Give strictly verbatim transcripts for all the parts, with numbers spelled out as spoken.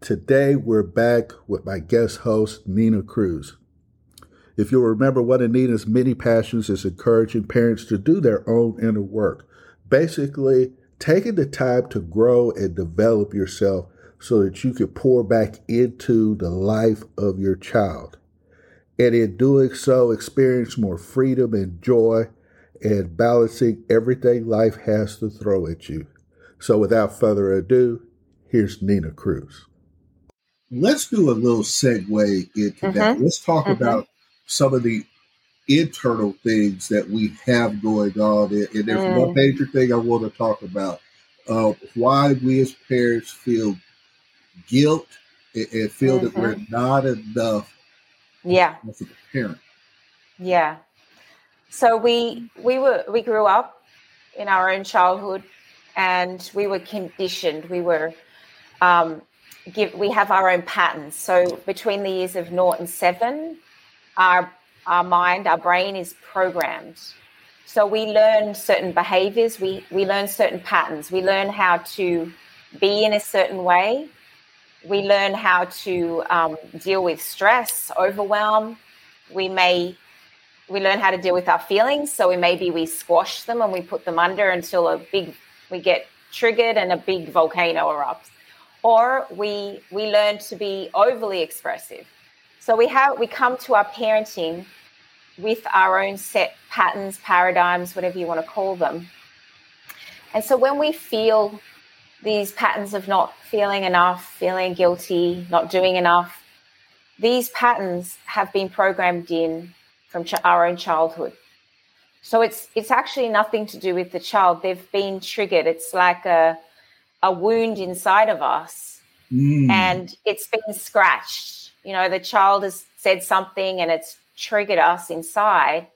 Today, we're back with my guest host, Nina Cruz. If you'll remember, one of Nina's many passions is encouraging parents to do their own inner work. Basically, taking the time to grow and develop yourself so that you can pour back into the life of your child. And in doing so, experience more freedom and joy and balancing everything life has to throw at you. So without further ado, here's Nina Cruz. Let's do a little segue into mm-hmm. that. Let's talk mm-hmm. about some of the internal things that we have going on. And there's mm. one major thing I want to talk about, uh, why we as parents feel guilt and, and feel mm-hmm. that we're not enough yeah. as a parent. Yeah. So we we were we grew up in our own childhood and we were conditioned. We were... Um, Give, we have our own patterns. So between the years of naught and seven, our our mind, our brain is programmed. So we learn certain behaviors. We, we learn certain patterns. We learn how to be in a certain way. We learn how to um, deal with stress, overwhelm. We may we learn how to deal with our feelings. So we maybe we squash them and we put them under until a big we get triggered and a big volcano erupts. Or we we learn to be overly expressive. So we have we come to our parenting with our own set patterns, paradigms, whatever you want to call them. And so when we feel these patterns of not feeling enough, feeling guilty, not doing enough, these patterns have been programmed in from ch- our own childhood. So it's it's actually nothing to do with the child. They've been triggered. It's like a a wound inside of us mm. and it's been scratched. You know, the child has said something and it's triggered us inside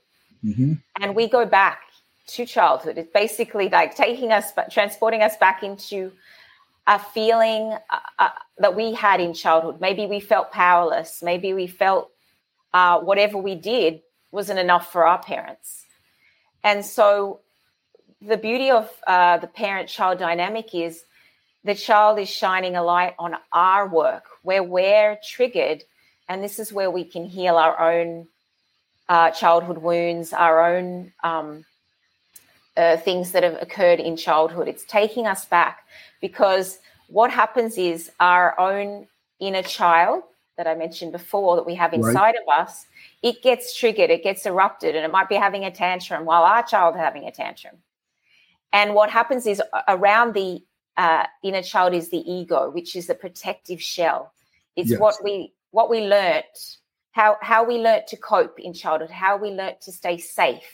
mm-hmm. and we go back to childhood. It's basically like taking us, but transporting us back into a feeling uh, uh, that we had in childhood. Maybe we felt powerless. Maybe we felt uh, whatever we did wasn't enough for our parents. And so the beauty of uh, the parent-child dynamic is the child is shining a light on our work where we're triggered, and this is where we can heal our own uh, childhood wounds, our own um, uh, things that have occurred in childhood. It's taking us back, because what happens is our own inner child that I mentioned before that we have inside right. of us, it gets triggered, it gets erupted, and it might be having a tantrum while our child is having a tantrum. And what happens is around the Uh, inner child is the ego, which is the protective shell. It's yes. what we what we learnt, how how we learnt to cope in childhood, how we learnt to stay safe.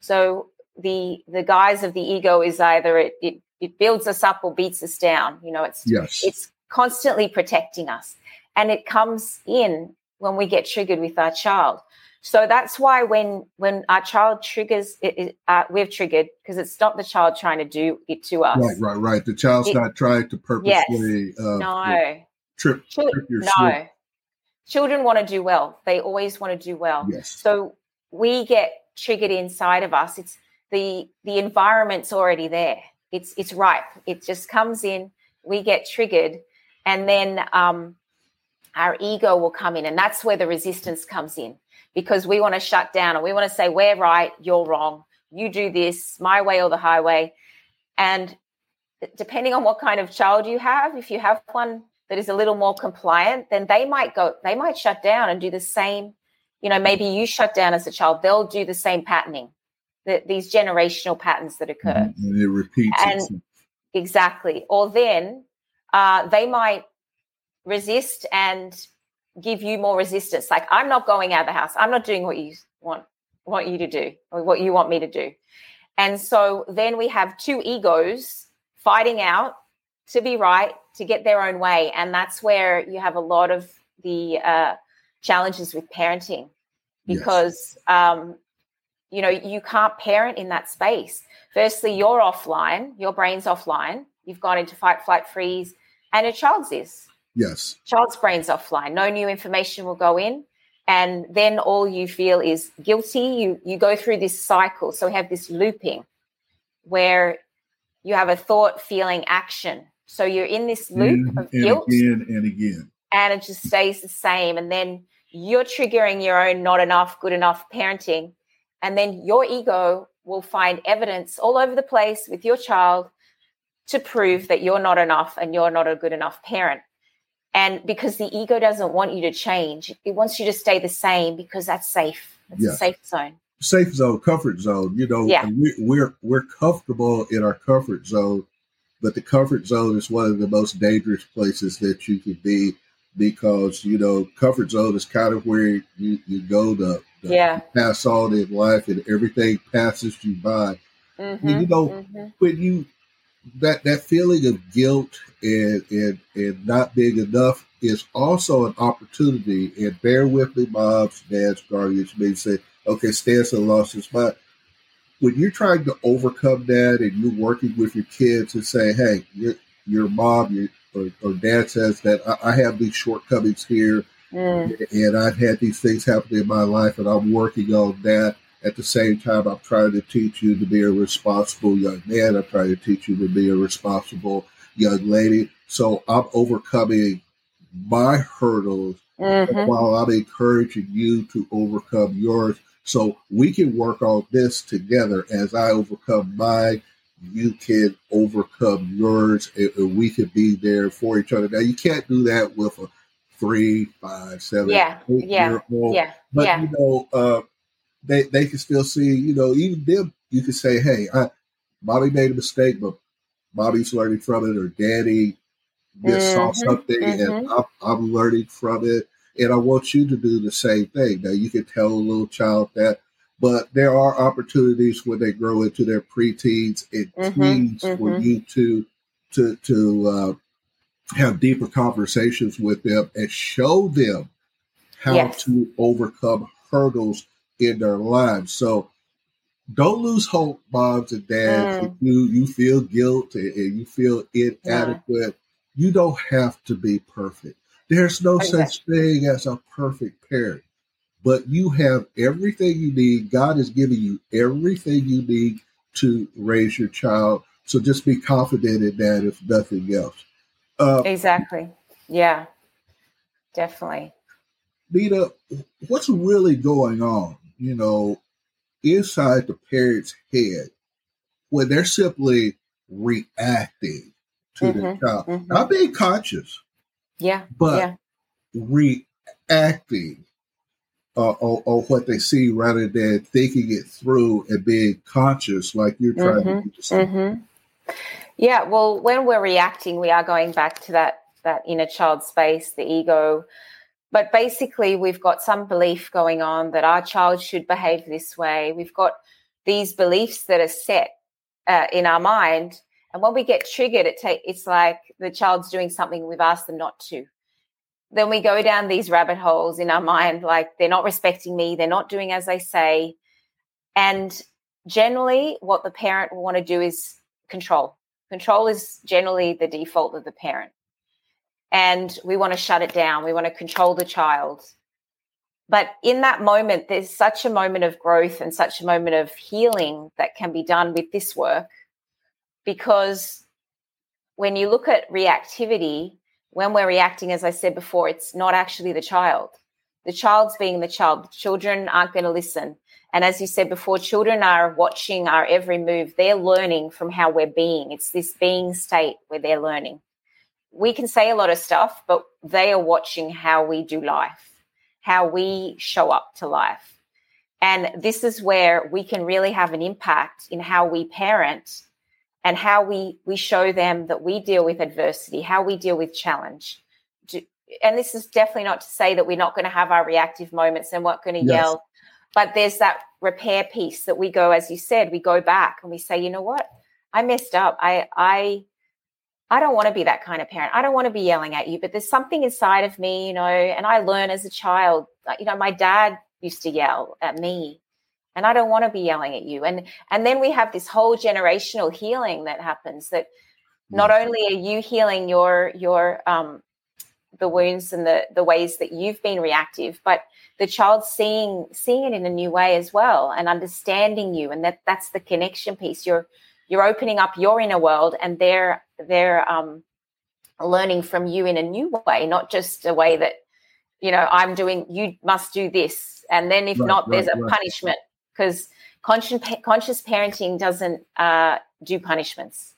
So the the guise of the ego is either it it, it builds us up or beats us down. You know, it's yes. it's constantly protecting us, and it comes in when we get triggered with our child. So that's why when when our child triggers, it, it, uh, we're triggered, because it's not the child trying to do it to us. Right, right, right. The child's it, not trying to purposely yes, uh, no. trip, trip your No. Slip. Children want to do well. They always want to do well. Yes. So we get triggered inside of us. It's the the environment's already there. It's it's ripe. It just comes in. We get triggered, and then um, our ego will come in, and that's where the resistance comes in. Because we want to shut down and we want to say, we're right, you're wrong, you do this, my way or the highway. And depending on what kind of child you have, if you have one that is a little more compliant, then they might go, they might shut down and do the same. You know, maybe you shut down as a child, they'll do the same patterning, the, these generational patterns that occur. And it repeats and, itself. Exactly. Or then uh, they might resist and give you more resistance. Like, I'm not going out of the house. I'm not doing what you want, want you to do or what you want me to do. And so then we have two egos fighting out to be right, to get their own way. And that's where you have a lot of the uh, challenges with parenting, because, yes. um, you know, you can't parent in that space. Firstly, you're offline, your brain's offline. You've gone into fight, flight, freeze, and a child's is. Yes. Child's brain's offline. No new information will go in. And then all you feel is guilty. You you go through this cycle. So we have this looping where you have a thought, feeling, action. So you're in this loop and, of and guilt. Again and again. And it just stays the same. And then you're triggering your own not enough, good enough parenting. And then your ego will find evidence all over the place with your child to prove that you're not enough and you're not a good enough parent. And because the ego doesn't want you to change, it wants you to stay the same because that's safe. It's yeah. a safe zone. Safe zone, comfort zone. You know, yeah. we, we're we're comfortable in our comfort zone, but the comfort zone is one of the most dangerous places that you could be, because, you know, comfort zone is kind of where you, you go to, to yeah. pass on in life, and everything passes you by. Mm-hmm. And, you know, mm-hmm. when you That that feeling of guilt and, and and not being enough is also an opportunity. And bear with me, moms, dads, guardians may say, okay, Stan's lost his mind. When you're trying to overcome that and you're working with your kids and say, hey, your, your mom your, or, or dad says that I, I have these shortcomings here mm. and I've had these things happen in my life and I'm working on that. At the same time, I'm trying to teach you to be a responsible young man. I'm trying to teach you to be a responsible young lady. So I'm overcoming my hurdles mm-hmm. while I'm encouraging you to overcome yours. So we can work on this together. As I overcome mine, you can overcome yours, and we can be there for each other. Now, you can't do that with a three, five, seven, yeah. eight-year-old. Yeah. But, yeah. you know... Uh, They they can still see, you know, even them, you can say, hey, I, Bobby made a mistake, but Bobby's learning from it, or Daddy just mm-hmm, saw something, mm-hmm. and I'm, I'm learning from it, and I want you to do the same thing. Now, you can tell a little child that, but there are opportunities when they grow into their preteens and mm-hmm, teens mm-hmm. for you to, to, to uh, have deeper conversations with them and show them how yes. to overcome hurdles in their lives. So don't lose hope, moms and dads. Mm. If you, you feel guilt and, and you feel inadequate, yeah. you don't have to be perfect. There's no okay. such thing as a perfect parent, but you have everything you need. God is giving you everything you need to raise your child. So just be confident in that, if nothing else. Uh, exactly. Yeah, definitely. Nina, what's really going on, you know, inside the parent's head when they're simply reacting to mm-hmm, the child? Mm-hmm. Not being conscious, yeah, but yeah. reacting uh, on, on what they see rather than thinking it through and being conscious like you're trying mm-hmm, to do something. Mm-hmm. Yeah, well, when we're reacting, we are going back to that that inner child space, the ego. But basically, we've got some belief going on that our child should behave this way. We've got these beliefs that are set uh, in our mind. And when we get triggered, it ta- it's like the child's doing something we've asked them not to. Then we go down these rabbit holes in our mind, like they're not respecting me, they're not doing as they say. And generally, what the parent will want to do is control. Control is generally the default of the parent. And we want to shut it down. We want to control the child. But in that moment, there's such a moment of growth and such a moment of healing that can be done with this work, because when you look at reactivity, when we're reacting, as I said before, it's not actually the child. The child's being the child. Children aren't going to listen. And as you said before, children are watching our every move. They're learning from how we're being. It's this being state where they're learning. we can say a lot of stuff, but they are watching how we do life, how we show up to life. And this is where we can really have an impact in how we parent and how we, we show them that we deal with adversity, how we deal with challenge. Do, and this is definitely not to say that we're not going to have our reactive moments and we're not going to yes. yell, but there's that repair piece that we go, as you said, we go back and we say, you know what, I messed up. I, I, I don't want to be that kind of parent. I don't want to be yelling at you, but there's something inside of me, you know, and I learn as a child, you know, my dad used to yell at me and I don't want to be yelling at you. And, and then we have this whole generational healing that happens, that not only are you healing your, your, um, the wounds and the, the ways that you've been reactive, but the child's seeing, seeing it in a new way as well and understanding you. And that that's the connection piece. You're, You're opening up your inner world, and they're they're um, learning from you in a new way, not just a way that, you know, I'm doing. You must do this, and then if right, not, right, there's a right. punishment, because conscious conscious parenting doesn't uh, do punishments.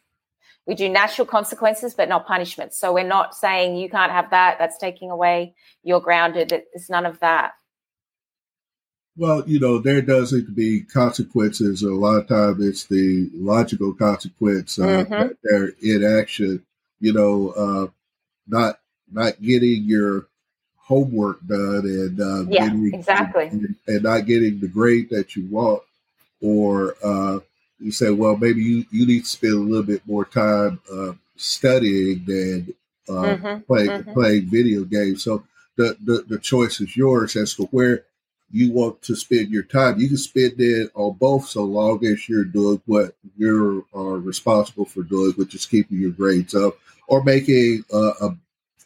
We do natural consequences, but not punishments. So we're not saying you can't have that. That's taking away. You're grounded. It's none of that. Well, you know, there does need to be consequences. A lot of times it's the logical consequence, uh, mm-hmm. their inaction, you know, uh, not not getting your homework done and uh, yeah, getting, exactly. and, and not getting the grade that you want. Or uh, you say, well, maybe you, you need to spend a little bit more time uh, studying than uh, mm-hmm. playing, mm-hmm. playing video games. So the, the, the choice is yours as to where you want to spend your time. You can spend it on both, so long as you're doing what you're uh, responsible for doing, which is keeping your grades up, or making uh, a,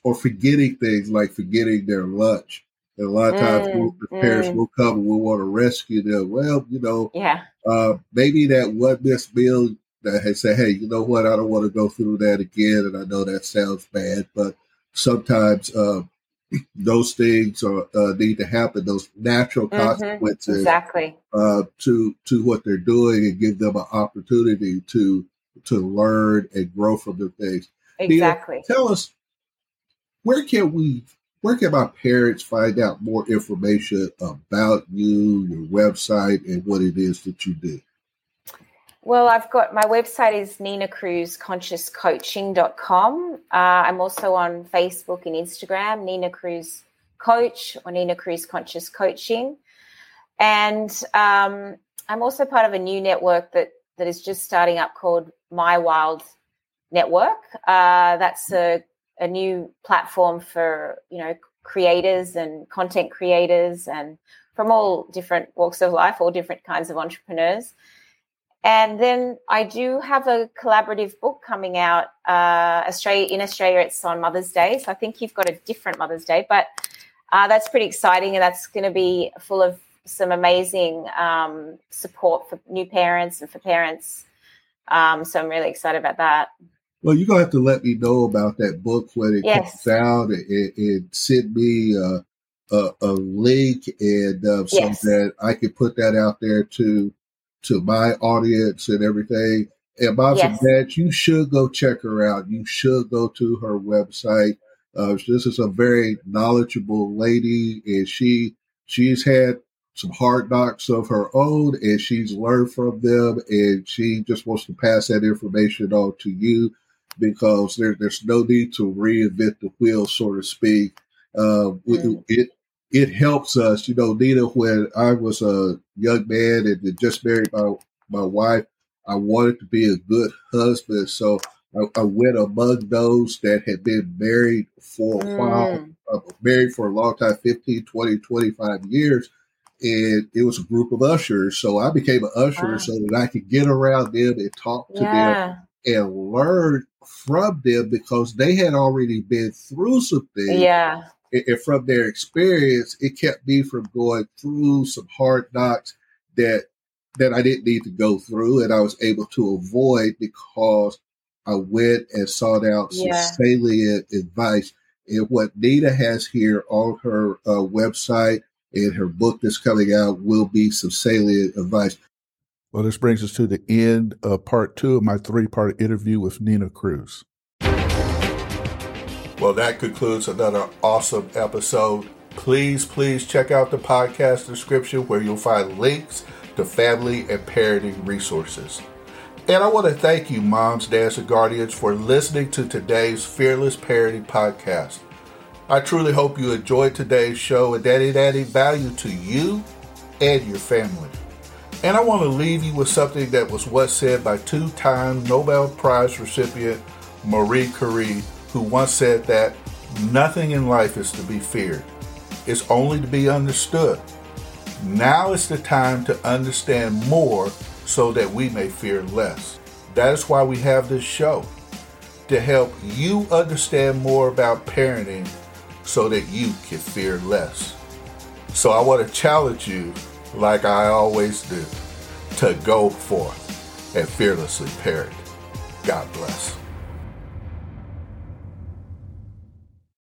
or forgetting things like forgetting their lunch. And a lot of times, mm, we'll, parents mm. will come and we'll want to rescue them. Well, you know, yeah, uh, maybe that one missed meal that has said, "Hey, you know what? I don't want to go through that again." And I know that sounds bad, but sometimes. Uh, Those things are, uh, need to happen. Those natural consequences, mm-hmm, exactly. uh, to to what they're doing, and give them an opportunity to to learn and grow from their things. Exactly. Nina, tell us, where can we, where can my parents find out more information about you, your website, and what it is that you do? Well, I've got, my website is Nina Cruz Conscious Coaching dot com. Uh, I'm also on Facebook and Instagram, Nina Cruz Coach or Nina Cruz Conscious Coaching. And um, I'm also part of a new network that, that is just starting up called My Wild Network. Uh, that's a, a new platform for, you know, creators and content creators and from all different walks of life, all different kinds of entrepreneurs. And then I do have a collaborative book coming out uh, Australia in Australia. It's on Mother's Day. So I think you've got a different Mother's Day, but uh, that's pretty exciting. And that's going to be full of some amazing um, support for new parents and for parents. Um, so I'm really excited about that. Well, you're going to have to let me know about that book when it yes. comes out and, and send me uh, a, a link and uh, so yes. that I can put that out there too. To my audience and everything. And moms yes. and dads, you should go check her out. You should go to her website. Uh, this is a very knowledgeable lady, and she she's had some hard knocks of her own, and she's learned from them, and she just wants to pass that information on to you, because there, there's no need to reinvent the wheel, so to speak. Uh, mm. It It helps us, you know, Nina, when I was a young man and just married my, my wife, I wanted to be a good husband. So I, I went among those that had been married for a mm. while, uh, married for a long time, fifteen, twenty, twenty-five years. And it was a group of ushers. So I became an usher wow. so that I could get around them and talk to yeah. them and learn from them, because they had already been through some things. Yeah. And from their experience, it kept me from going through some hard knocks that that I didn't need to go through, and I was able to avoid because I went and sought out some yeah. salient advice. And what Nina has here on her uh, website and her book that's coming out will be some salient advice. Well, this brings us to the end of part two of my three-part interview with Nina Cruz. Well, that concludes another awesome episode. Please, please check out the podcast description where you'll find links to family and parenting resources. And I want to thank you, moms, dads, and guardians, for listening to today's Fearless Parenting Podcast. I truly hope you enjoyed today's show and that it added value to you and your family. And I want to leave you with something that was once said by two-time Nobel Prize recipient Marie Curie, who once said that nothing in life is to be feared. It's only to be understood. Now is the time to understand more so that we may fear less. That is why we have this show, to help you understand more about parenting so that you can fear less. So I want to challenge you, like I always do, to go forth and fearlessly parent. God bless.